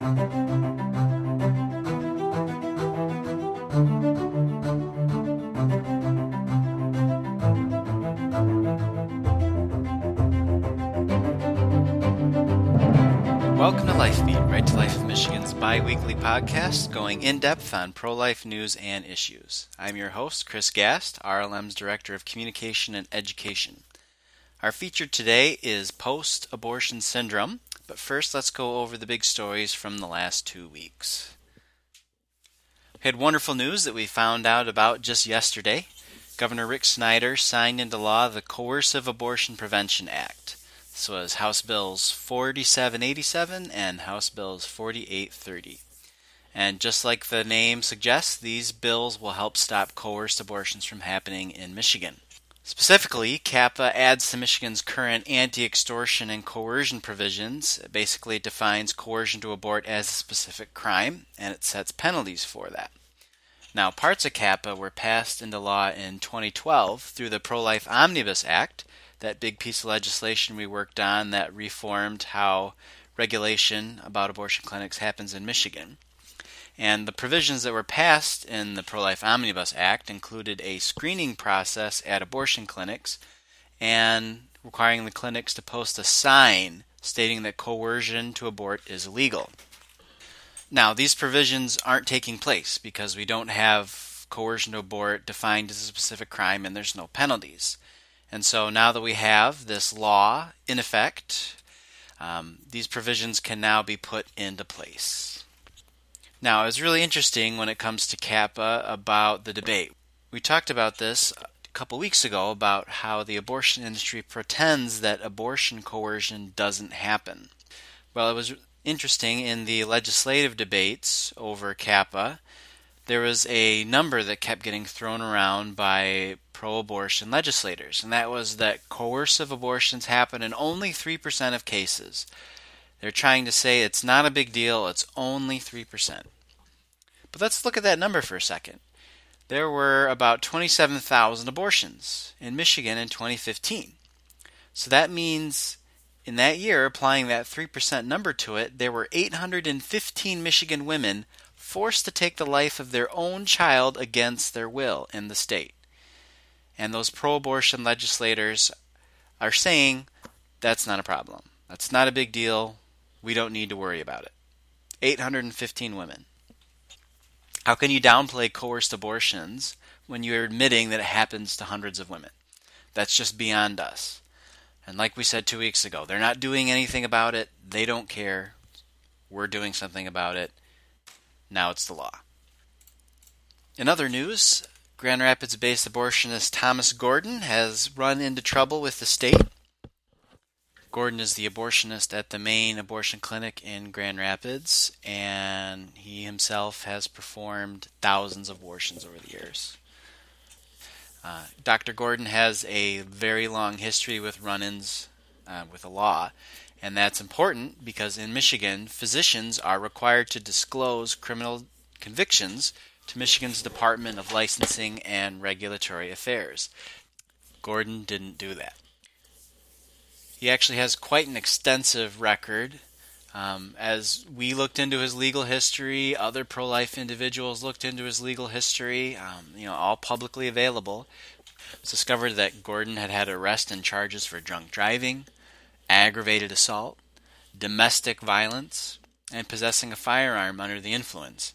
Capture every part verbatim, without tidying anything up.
Welcome to LifeBeat, Right to Life of Michigan's bi-weekly podcast going in-depth on pro-life news and issues. I'm your host, Chris Gast, R L M's Director of Communication and Education. Our feature today is post-abortion syndrome, but first let's go over the big stories from the last two weeks. We had wonderful news that we found out about just yesterday. Governor Rick Snyder signed into law the Coercive Abortion Prevention Act. This was House Bills forty-seven eighty-seven and House Bills forty-eight thirty. And just like the name suggests, these bills will help stop coerced abortions from happening in Michigan. Specifically, CAPA adds to Michigan's current anti-extortion and coercion provisions. It basically defines coercion to abort as a specific crime, and it sets penalties for that. Now, parts of CAPA were passed into law in twenty twelve through the Pro-Life Omnibus Act, that big piece of legislation we worked on that reformed how regulation about abortion clinics happens in Michigan. And the provisions that were passed in the Pro-Life Omnibus Act included a screening process at abortion clinics and requiring the clinics to post a sign stating that coercion to abort is illegal. Now, these provisions aren't taking place because we don't have coercion to abort defined as a specific crime and there's no penalties. And so now that we have this law in effect, um, these provisions can now be put into place. Now, it's really interesting when it comes to CAPA about the debate. We talked about this a couple weeks ago about how the abortion industry pretends that abortion coercion doesn't happen. Well, it was interesting in the legislative debates over CAPA, there was a number that kept getting thrown around by pro-abortion legislators, and that was that coercive abortions happen in only three percent of cases. They're trying to say it's not a big deal, it's only three percent. But let's look at that number for a second. There were about twenty-seven thousand abortions in Michigan in twenty fifteen. So that means in that year, applying that three percent number to it, there were eight hundred fifteen Michigan women forced to take the life of their own child against their will in the state. And those pro-abortion legislators are saying that's not a problem. That's not a big deal. We don't need to worry about it. eight hundred fifteen women. How can you downplay coerced abortions when you're admitting that it happens to hundreds of women? That's just beyond us. And like we said two weeks ago, they're not doing anything about it. They don't care. We're doing something about it. Now it's the law. In other news, Grand Rapids-based abortionist Thomas Gordon has run into trouble with the state. Gordon is the abortionist at the main abortion clinic in Grand Rapids, and he himself has performed thousands of abortions over the years. Uh, Doctor Gordon has a very long history with run-ins uh, with the law, and that's important because in Michigan, physicians are required to disclose criminal convictions to Michigan's Department of Licensing and Regulatory Affairs. Gordon didn't do that. He actually has quite an extensive record. Um, as we looked into his legal history, other pro-life individuals looked into his legal history, um, you know, all publicly available. It was discovered that Gordon had had arrest and charges for drunk driving, aggravated assault, domestic violence, and possessing a firearm under the influence.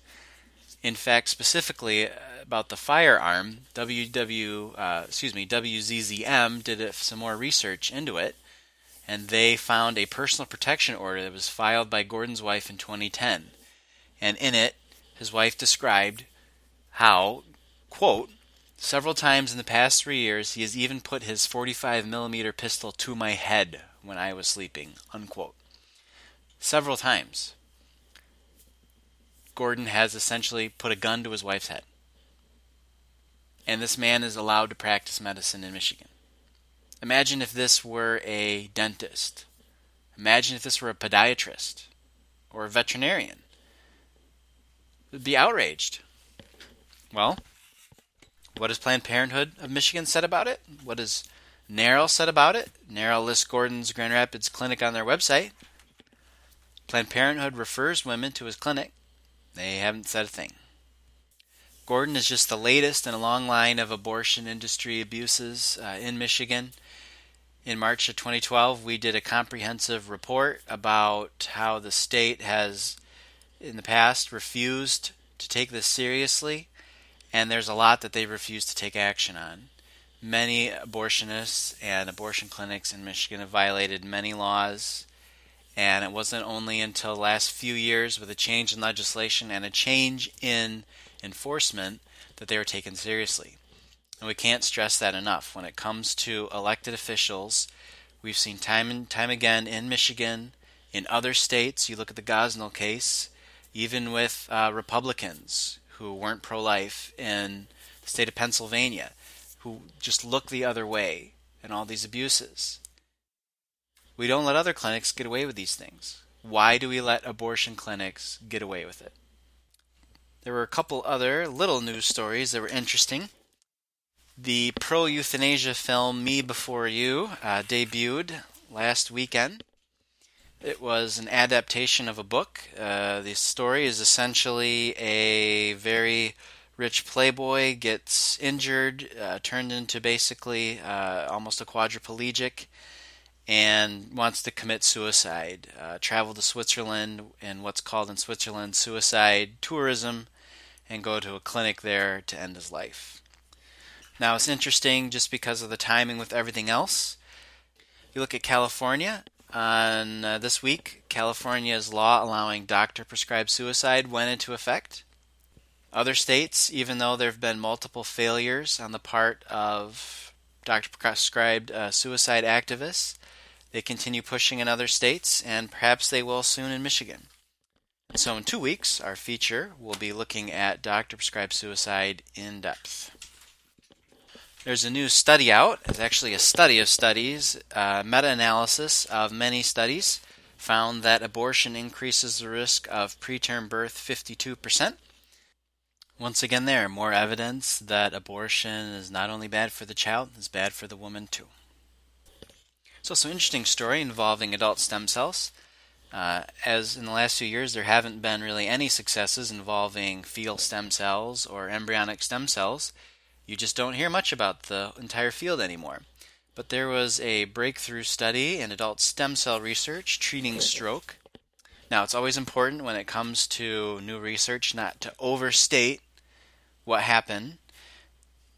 In fact, specifically about the firearm, WW, uh, excuse me, W Z Z M did some more research into it, and they found a personal protection order that was filed by Gordon's wife in twenty ten. And in it, his wife described how, quote, several times in the past three years, he has even put his forty-five millimeter pistol to my head when I was sleeping, unquote. Several times. Gordon has essentially put a gun to his wife's head. And this man is allowed to practice medicine in Michigan. Imagine if this were a dentist. Imagine if this were a podiatrist or a veterinarian. They'd be outraged. Well, what has Planned Parenthood of Michigan said about it? What has NARAL said about it? NARAL lists Gordon's Grand Rapids clinic on their website. Planned Parenthood refers women to his clinic. They haven't said a thing. Gordon is just the latest in a long line of abortion industry abuses uh, in Michigan. In March of twenty twelve, we did a comprehensive report about how the state has, in the past, refused to take this seriously, and there's a lot that they refuse to take action on. Many abortionists and abortion clinics in Michigan have violated many laws, and it wasn't only until the last few years with a change in legislation and a change in enforcement that they were taken seriously. And we can't stress that enough. When it comes to elected officials, we've seen time and time again in Michigan, in other states, you look at the Gosnell case, even with uh, Republicans who weren't pro-life in the state of Pennsylvania, who just look the other way in all these abuses. We don't let other clinics get away with these things. Why do we let abortion clinics get away with it? There were a couple other little news stories that were interesting. The pro-euthanasia film Me Before You uh, debuted last weekend. It was an adaptation of a book. Uh, the story is essentially a very rich playboy gets injured, uh, turned into basically uh, almost a quadriplegic, and wants to commit suicide, uh, travel to Switzerland and what's called in Switzerland suicide tourism, and go to a clinic there to end his life. Now it's interesting just because of the timing with everything else. You look at California. On uh, this week, California's law allowing doctor-prescribed suicide went into effect. Other states, even though there have been multiple failures on the part of doctor-prescribed uh, suicide activists, they continue pushing in other states, and perhaps they will soon in Michigan. So in two weeks, our feature will be looking at doctor-prescribed suicide in depth. There's a new study out. It's actually a study of studies. Uh, meta-analysis of many studies found that abortion increases the risk of preterm birth fifty-two percent. Once again, there more evidence that abortion is not only bad for the child, it's bad for the woman too. It's also an interesting story involving adult stem cells. Uh, as in the last few years, there haven't been really any successes involving fetal stem cells or embryonic stem cells. You just don't hear much about the entire field anymore. But there was a breakthrough study in adult stem cell research treating stroke. Now, it's always important when it comes to new research not to overstate what happened.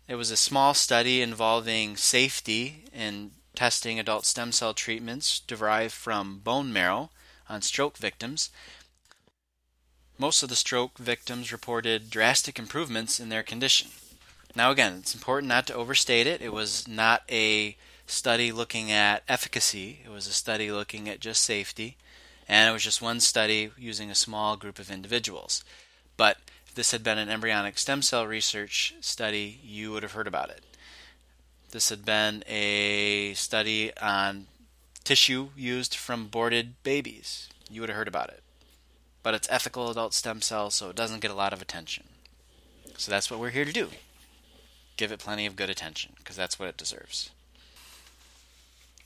It was a small study involving safety in testing adult stem cell treatments derived from bone marrow on stroke victims. Most of the stroke victims reported drastic improvements in their condition. Now again, it's important not to overstate it. It was not a study looking at efficacy. It was a study looking at just safety, and it was just one study using a small group of individuals. But if this had been an embryonic stem cell research study, you would have heard about it. This had been a study on tissue used from aborted babies. You would have heard about it. But it's ethical adult stem cells, so it doesn't get a lot of attention. So that's what we're here to do. Give it plenty of good attention, because that's what it deserves.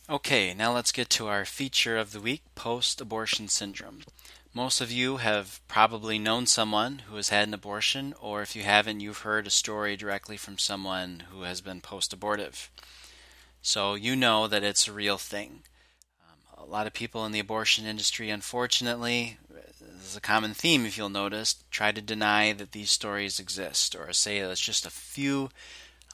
Okay, now let's get to our feature of the week, post-abortion syndrome. Most of you have probably known someone who has had an abortion, or if you haven't, you've heard a story directly from someone who has been post-abortive. So you know that it's a real thing. Um, a lot of people in the abortion industry, unfortunately, this is a common theme if you'll notice, try to deny that these stories exist, or say that it's just a few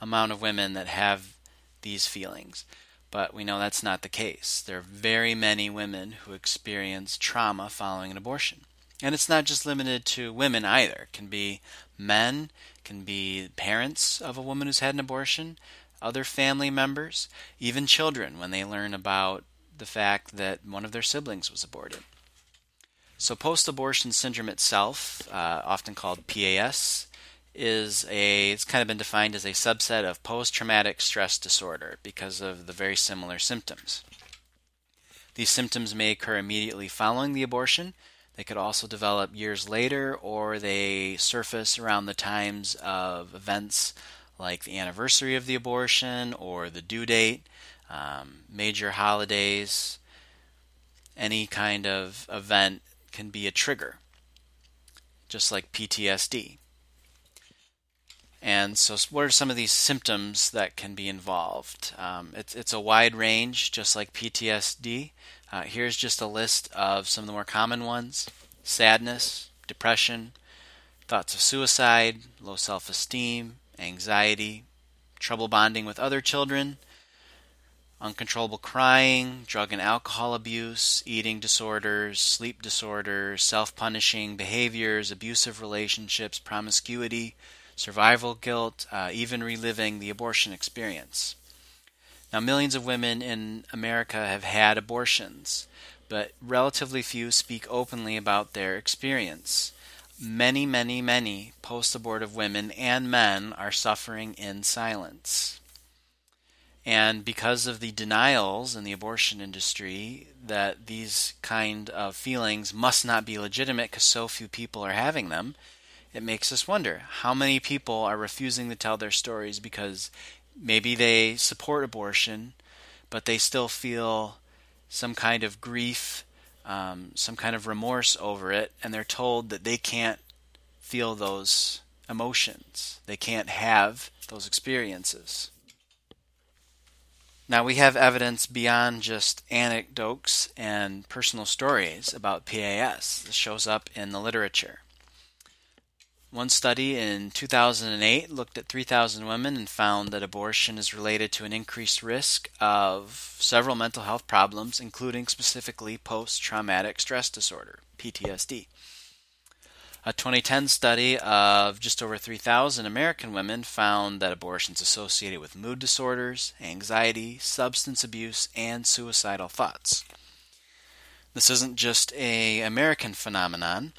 amount of women that have these feelings. But we know that's not the case. There are very many women who experience trauma following an abortion. And it's not just limited to women either. It can be men, it can be parents of a woman who's had an abortion, other family members, even children when they learn about the fact that one of their siblings was aborted. So post-abortion syndrome itself, uh, often called P A S, is a it's kind of been defined as a subset of post-traumatic stress disorder because of the very similar symptoms. These symptoms may occur immediately following the abortion. They could also develop years later, or they surface around the times of events like the anniversary of the abortion or the due date, um, major holidays, any kind of event can be a trigger, just like P T S D. And so what are some of these symptoms that can be involved? Um, it's, it's a wide range, just like P T S D. Uh, here's just a list of some of the more common ones. Sadness, depression, thoughts of suicide, low self-esteem, anxiety, trouble bonding with other children, uncontrollable crying, drug and alcohol abuse, eating disorders, sleep disorders, self-punishing behaviors, abusive relationships, promiscuity, survival guilt, uh, even reliving the abortion experience. Now, millions of women in America have had abortions, but relatively few speak openly about their experience. Many, many, many post-abortive women and men are suffering in silence. And because of the denials in the abortion industry that these kind of feelings must not be legitimate because so few people are having them, it makes us wonder how many people are refusing to tell their stories because maybe they support abortion, but they still feel some kind of grief, um, some kind of remorse over it, and they're told that they can't feel those emotions. They can't have those experiences. Now, we have evidence beyond just anecdotes and personal stories about P A S. This shows up in the literature. One study in two thousand eight looked at three thousand women and found that abortion is related to an increased risk of several mental health problems, including specifically post-traumatic stress disorder, P T S D. A twenty ten study of just over three thousand American women found that abortion is associated with mood disorders, anxiety, substance abuse, and suicidal thoughts. This isn't just an American phenomenon.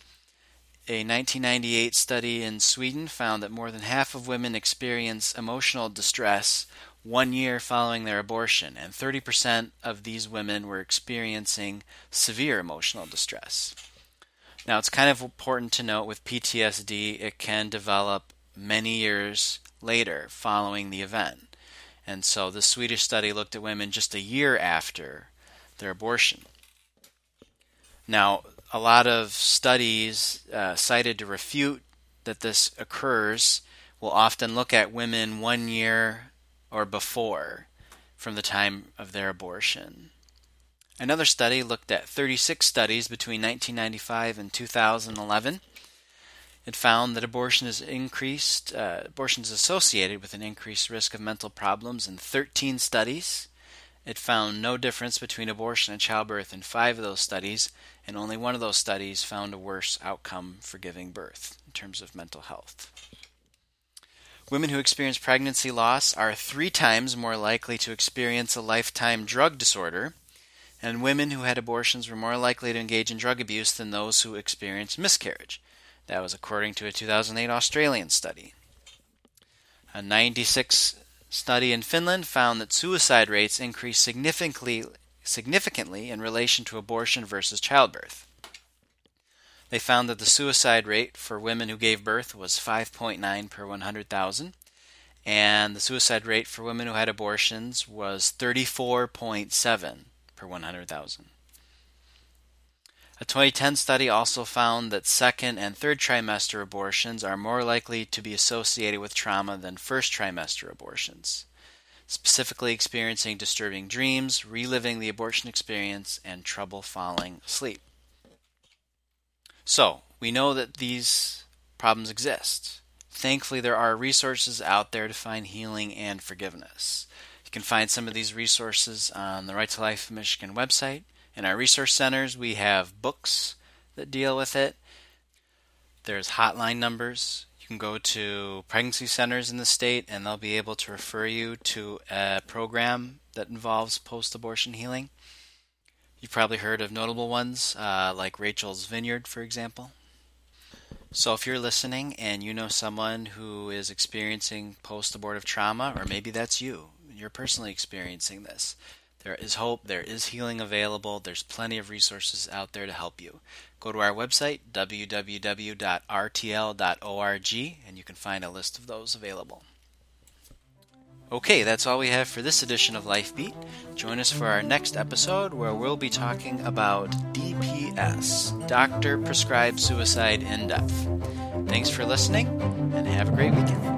A nineteen ninety-eight study in Sweden found that more than half of women experience emotional distress one year following their abortion, and thirty percent of these women were experiencing severe emotional distress. Now, it's kind of important to note with P T S D, it can develop many years later following the event. And so the Swedish study looked at women just a year after their abortion. Now, a lot of studies uh, cited to refute that this occurs will often look at women one year or before from the time of their abortion. Another study looked at thirty-six studies between nineteen ninety-five and two thousand eleven. It found that abortion is increased, uh, abortion is associated with an increased risk of mental problems in thirteen studies. It found no difference between abortion and childbirth in five of those studies, and only one of those studies found a worse outcome for giving birth in terms of mental health. Women who experience pregnancy loss are three times more likely to experience a lifetime drug disorder, and women who had abortions were more likely to engage in drug abuse than those who experienced miscarriage. That was according to a two thousand eight Australian study. A ninety-six study in Finland found that suicide rates increased significantly, significantly in relation to abortion versus childbirth. They found that the suicide rate for women who gave birth was five point nine per one hundred thousand, and the suicide rate for women who had abortions was thirty-four point seven per one hundred thousand. A twenty ten study also found that second and third trimester abortions are more likely to be associated with trauma than first trimester abortions, specifically experiencing disturbing dreams, reliving the abortion experience, and trouble falling asleep. So, we know that these problems exist. Thankfully, there are resources out there to find healing and forgiveness. You can find some of these resources on the Right to Life of Michigan website. In our resource centers, we have books that deal with it. There's hotline numbers. You can go to pregnancy centers in the state, and they'll be able to refer you to a program that involves post-abortion healing. You've probably heard of notable ones, uh, like Rachel's Vineyard, for example. So if you're listening and you know someone who is experiencing post-abortive trauma, or maybe that's you, you're personally experiencing this, there is hope, there is healing available, there's plenty of resources out there to help you. Go to our website, w w w dot r t l dot org, and you can find a list of those available. Okay, that's all we have for this edition of LifeBeat. Join us for our next episode where we'll be talking about D P S, Doctor Prescribed Suicide in Depth. Thanks for listening, and have a great weekend.